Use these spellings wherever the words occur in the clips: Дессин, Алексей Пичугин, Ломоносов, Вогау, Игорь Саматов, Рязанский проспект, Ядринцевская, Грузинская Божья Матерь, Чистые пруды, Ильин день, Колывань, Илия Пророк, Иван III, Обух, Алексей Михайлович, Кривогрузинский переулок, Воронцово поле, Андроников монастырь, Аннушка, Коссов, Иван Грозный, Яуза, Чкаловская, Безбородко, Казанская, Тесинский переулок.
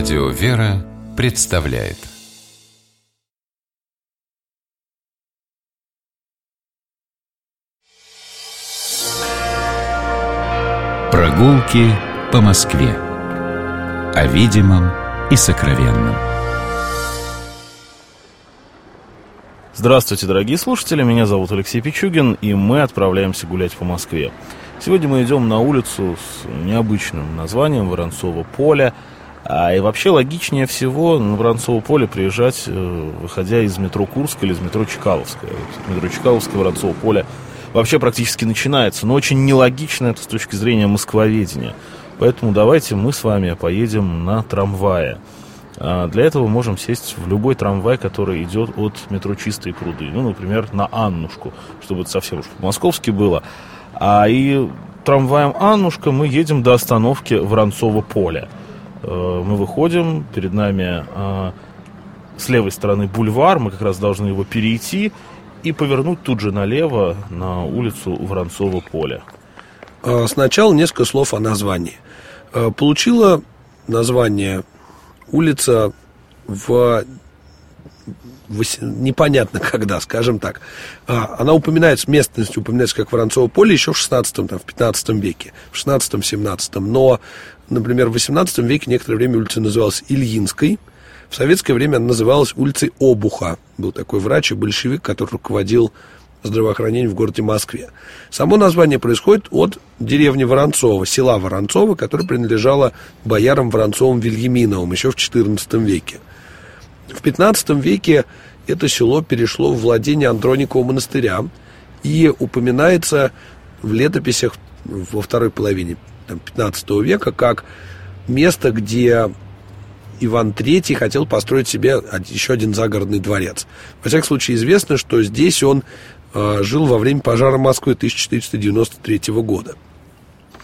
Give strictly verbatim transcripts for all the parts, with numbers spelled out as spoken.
Радио «Вера» представляет. Прогулки по Москве. О видимом и сокровенном. Здравствуйте, дорогие слушатели, меня зовут Алексей Пичугин, и мы отправляемся гулять по Москве. Сегодня мы идем на улицу с необычным названием Воронцово поле. А и вообще логичнее всего на Воронцово поле приезжать, выходя из метро Курская или из метро Чкаловская. Метро Чкаловская, Воронцово поле вообще практически начинается, но очень нелогично это с точки зрения москвоведения. Поэтому давайте мы с вами поедем на трамвае. Для этого можем сесть в любой трамвай, который идет от метро Чистые пруды. Ну, например, на Аннушку, чтобы это совсем уж по-московски было. А и трамваем Аннушка мы едем до остановки Воронцово поле. Мы выходим, перед нами э, с левой стороны бульвар, мы как раз должны его перейти и повернуть тут же налево на улицу Воронцово поле. Сначала несколько слов о названии. Получила название улица в... непонятно когда, скажем так. Она упоминается, местность упоминается как Воронцово поле еще в шестнадцатом, там, в пятнадцатом веке, в шестнадцатом-семнадцатом. Но, например, в восемнадцатом веке некоторое время улица называлась Ильинской. В советское время она называлась улицей Обуха. Был такой врач и большевик, который руководил здравоохранением в городе Москве. Само название происходит от деревни Воронцово, села Воронцово, которое принадлежало боярам Воронцовым-Вильяминовым еще в четырнадцатом веке. В пятнадцатом веке это село перешло в владение Андроникова монастыря и упоминается в летописях во второй половине там, пятнадцатого века как место, где Иван Третий хотел построить себе еще один загородный дворец. Во всяком случае, известно, что здесь он э, жил во время пожара Москвы тысяча четыреста девяносто третьего года.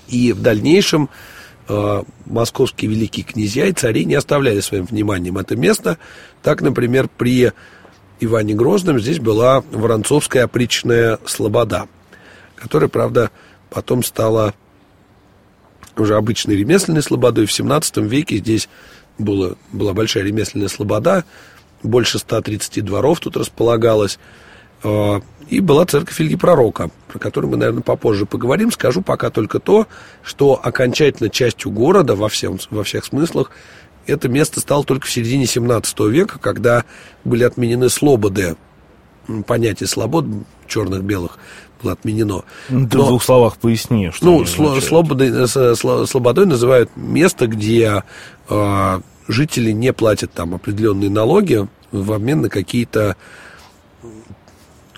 И в дальнейшем московские великие князья и цари не оставляли своим вниманием это место. Так, например, при Иване Грозном здесь была Воронцовская опричная слобода, которая, правда, потом стала уже обычной ремесленной слободой. В семнадцатом веке здесь было, была большая ремесленная слобода, больше ста тридцати дворов тут располагалось. И была церковь Илии Пророка, про которую мы, наверное, попозже поговорим. Скажу пока только то, что окончательно частью города во, всем, во всех смыслах это место стало только в середине семнадцатого века, когда были отменены слободы. Понятие слобод черных-белых было отменено. Но, Ты в двух словах поясни, что ну, сло, слободы, слободой называют место, где э, жители не платят там определенные налоги в обмен на какие-то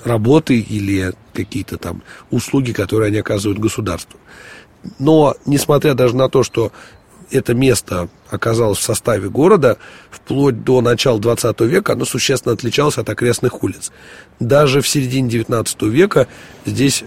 работы или какие-то там услуги, которые они оказывают государству. Но, несмотря даже на то, что это место оказалось в составе города, вплоть до начала двадцатого века оно существенно отличалось от окрестных улиц. Даже в середине девятнадцатого века здесь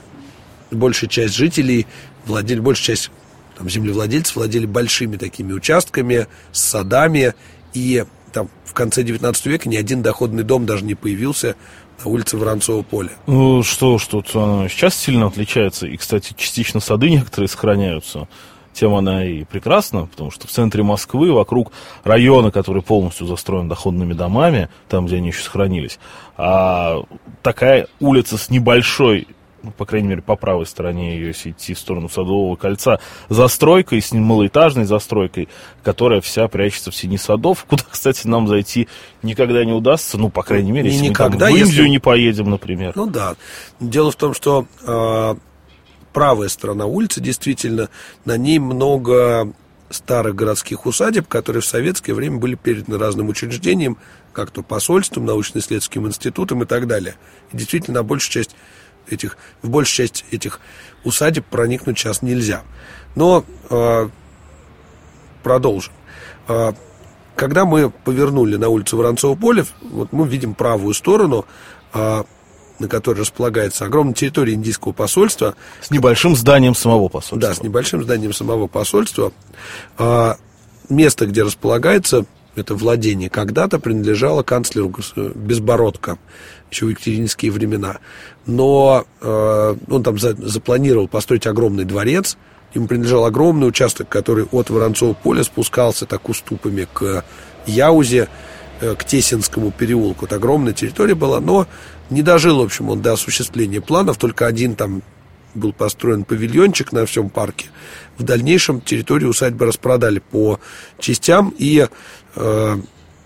большая часть жителей владели, большая часть там, землевладельцев владели большими такими участками с садами, и там в конце девятнадцатого века ни один доходный дом даже не появился на улице Воронцово поле. Ну, что ж, тут оно сейчас сильно отличается. И, кстати, частично сады некоторые сохраняются. Тем она и прекрасна, потому что в центре Москвы, вокруг района, который полностью застроен доходными домами, там, где они еще сохранились, а такая улица с небольшой, ну, по крайней мере, по правой стороне ее, если идти в сторону Садового кольца, застройкой, с малоэтажной застройкой, которая вся прячется в тени садов, куда, кстати, нам зайти никогда не удастся, ну, по крайней мере, если никогда, мы там в Индию если... не поедем, например. Ну, да. Дело в том, что э, правая сторона улицы, действительно, на ней много старых городских усадеб, которые в советское время были переданы разным учреждениям, как то посольством, научно-исследовательским институтом и так далее. И действительно, большая часть Этих, в большую часть этих усадеб проникнуть сейчас нельзя. Но э, продолжим. Э, когда мы повернули на улицу Воронцово поле, вот мы видим правую сторону, э, на которой располагается огромная территория индийского посольства. С небольшим зданием самого посольства. Да, с небольшим зданием самого посольства. Э, место, где располагается это владение, когда-то принадлежало канцлеру Безбородко еще в екатерининские времена. Но э, он там за, запланировал построить огромный дворец Ему принадлежал огромный участок, который от Воронцова поля спускался так уступами к Яузе, к Тесинскому переулку. Это огромная территория была, но не дожил, в общем, он до осуществления планов. Только один там был построен павильончик на всем парке. В дальнейшем территорию усадьбы распродали по частям, и э,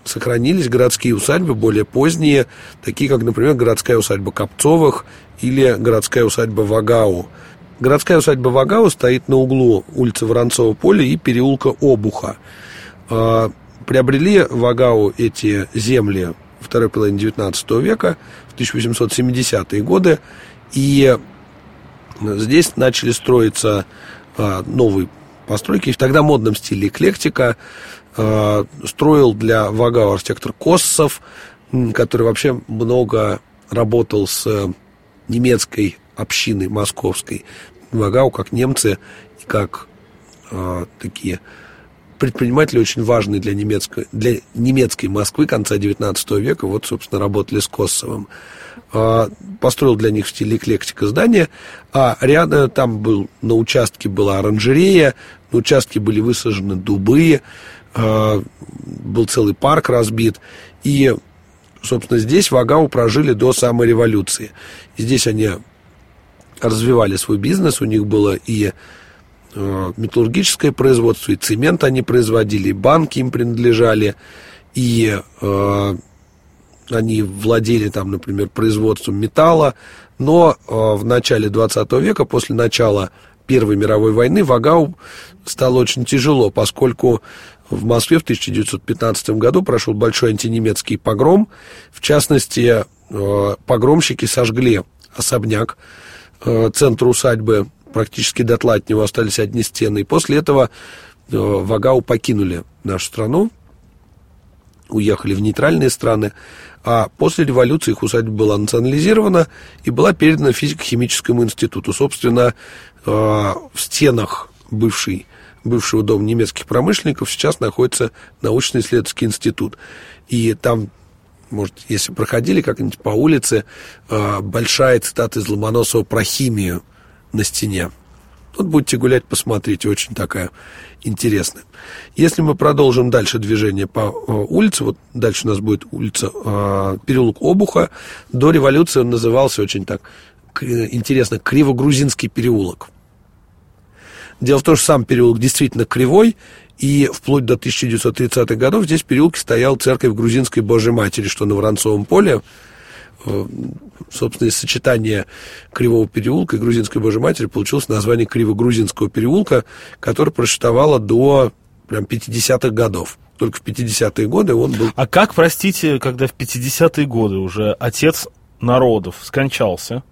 сохранились городские усадьбы более поздние, такие как, например, городская усадьба Копцовых или городская усадьба Вогау. Городская усадьба Вогау стоит на углу улицы Воронцово поля и переулка Обуха. Э, приобрели Вогау эти земли во второй половине девятнадцатого века, в тысяча восемьсот семидесятые годы, и здесь начали строиться а, новые постройки. В тогда модном стиле эклектика а, строил для Вогау архитектор Коссов, который вообще много работал с немецкой общиной московской. Вогау, как немцы, как а, такие предприниматели очень важные для немецкой, для немецкой Москвы конца девятнадцатого века. Вот, собственно, работали с Коссовым. Построил для них в стиле эклектика здание. А рядом там был, на участке была оранжерея, на участке были высажены дубы, был целый парк разбит. И, собственно, здесь Вогау прожили до самой революции. И здесь они развивали свой бизнес. У них было и металлургическое производство, и цемент они производили, и банки им принадлежали, и э, они владели там, например, производством металла. Но э, в начале двадцатого века, после начала Первой мировой войны, Вогау стало очень тяжело, поскольку в Москве в тысяча девятьсот пятнадцатом году прошел большой антинемецкий погром. В частности, э, погромщики сожгли особняк, э, центр усадьбы практически дотла, от него остались одни стены. И после этого э, Вогау покинули нашу страну, уехали в нейтральные страны. А после революции их усадьба была национализирована и была передана физико-химическому институту. Собственно, э, в стенах бывшей, бывшего дома немецких промышленников сейчас находится научно-исследовательский институт. И там, может, если проходили как-нибудь по улице, э, большая цитата из Ломоносова про химию на стене. Вот будете гулять, посмотрите, очень такая интересная. Если мы продолжим дальше движение по улице, вот дальше у нас будет улица, переулок Обуха. До революции он назывался очень так интересно Кривогрузинский переулок. Дело в том, что сам переулок действительно кривой, и вплоть до тысяча девятьсот тридцатых годов здесь в переулке стояла церковь Грузинской Божьей Матери, что на Воронцовом поле. Собственно, из сочетания Кривого переулка и Грузинской Божьей Матери получилось название Кривогрузинского переулка, которое просуществовало до прям пятидесятых годов. Только в пятидесятые годы он был... А как, простите, когда в пятидесятые годы уже отец народов скончался,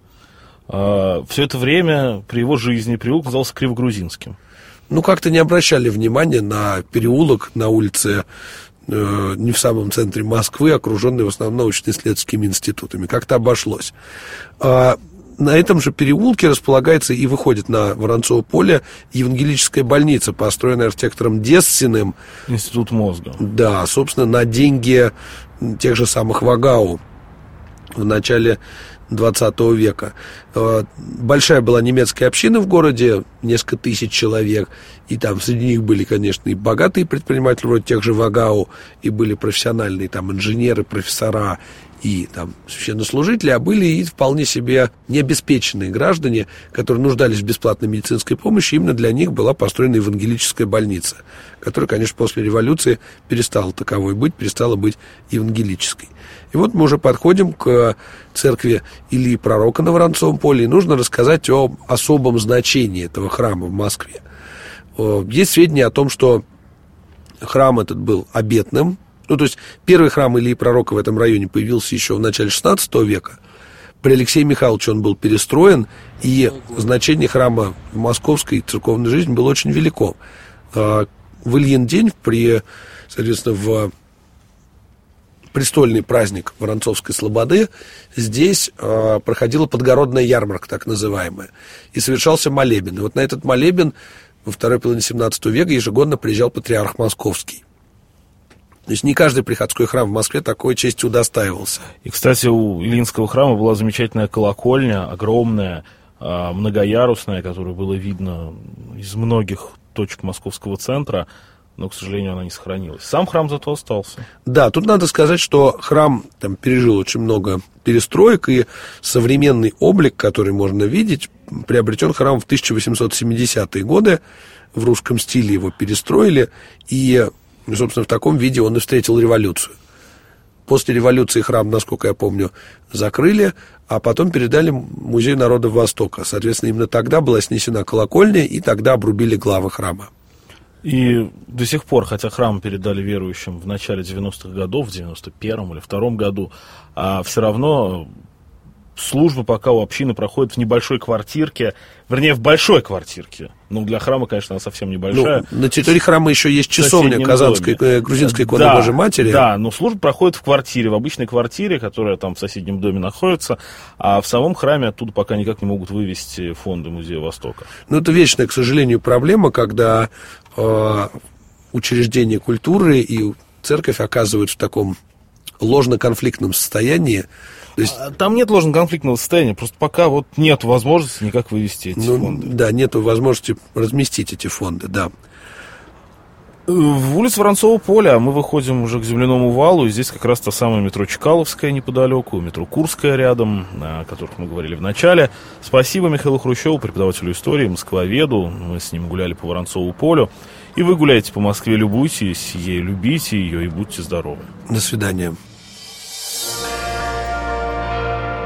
э, все это время при его жизни переулок назывался Кривогрузинским? Ну, как-то не обращали внимания на переулок на улице, не в самом центре Москвы, окруженный в основном научно-исследовательскими институтами. Как-то обошлось. На этом же переулке располагается и выходит на Воронцово поле евангелическая больница, построенная архитектором Дессиным. Институт мозга. Да, собственно, на деньги тех же самых Вогау в начале двадцатого века. Большая была немецкая община в городе, несколько тысяч человек, и там среди них были, конечно, и богатые предприниматели вроде тех же Вогау, и были профессиональные там инженеры, профессора и там священнослужители, а были и вполне себе необеспеченные граждане, которые нуждались в бесплатной медицинской помощи. Именно для них была построена евангелическая больница, которая, конечно, после революции перестала таковой быть, перестала быть евангелической. И вот мы уже подходим к церкви Илии Пророка на Воронцовом поле, и нужно рассказать о особом значении этого храма в Москве. Есть сведения о том, что храм этот был обетным. Ну, то есть первый храм Илии Пророка в этом районе появился еще в начале шестнадцатого века. При Алексее Михайловиче он был перестроен, и значение храма в московской церковной жизни было очень велико. В Ильин день, при, соответственно, в престольный праздник Воронцовской Слободы, здесь проходила подгородная ярмарка, так называемая, и совершался молебен. И вот на этот молебен во второй половине семнадцатого века ежегодно приезжал патриарх московский. То есть не каждый приходской храм в Москве такой честью удостаивался. И, кстати, у Ильинского храма была замечательная колокольня, огромная, многоярусное, которое было видно из многих точек московского центра, но, к сожалению, она не сохранилась. Сам храм зато остался. Да, тут надо сказать, что храм там пережил очень много перестроек, и современный облик, который можно видеть, приобретен храм в тысяча восемьсот семидесятые годы. В русском стиле его перестроили, и, собственно, в таком виде он и встретил революцию. После революции храм, насколько я помню, закрыли, а потом передали Музею народов Востока. Соответственно, именно тогда была снесена колокольня, и тогда обрубили главы храма. И до сих пор, хотя храм передали верующим в начале девяностых годов, в девяносто первом или втором году, а все равно служба пока у общины проходит в небольшой квартирке, вернее, в большой квартирке. Ну, для храма, конечно, она совсем небольшая. Ну, на территории храма еще есть часовня Казанской, доме. Грузинской иконы да, Божьей Матери. Да, но служба проходит в квартире, в обычной квартире, которая там в соседнем доме находится, а в самом храме оттуда пока никак не могут вывести фонды Музея Востока. Ну, это вечная, к сожалению, проблема, когда э, учреждения культуры и церковь оказываются в таком ложно-конфликтном состоянии. То есть, там нет ложно-конфликтного состояния, просто пока вот нет возможности никак вывести эти ну, фонды. Да, нет возможности разместить эти фонды, да. В улице Воронцово поля мы выходим уже к земляному валу, и здесь как раз та самая метро Чкаловская неподалеку, метро Курская рядом, о которых мы говорили в начале. Спасибо Михаилу Хрущеву, преподавателю истории, москвоведу, мы с ним гуляли по Воронцову полю. И вы гуляете по Москве, любуйтесь ей, любите ее и будьте здоровы. До свидания.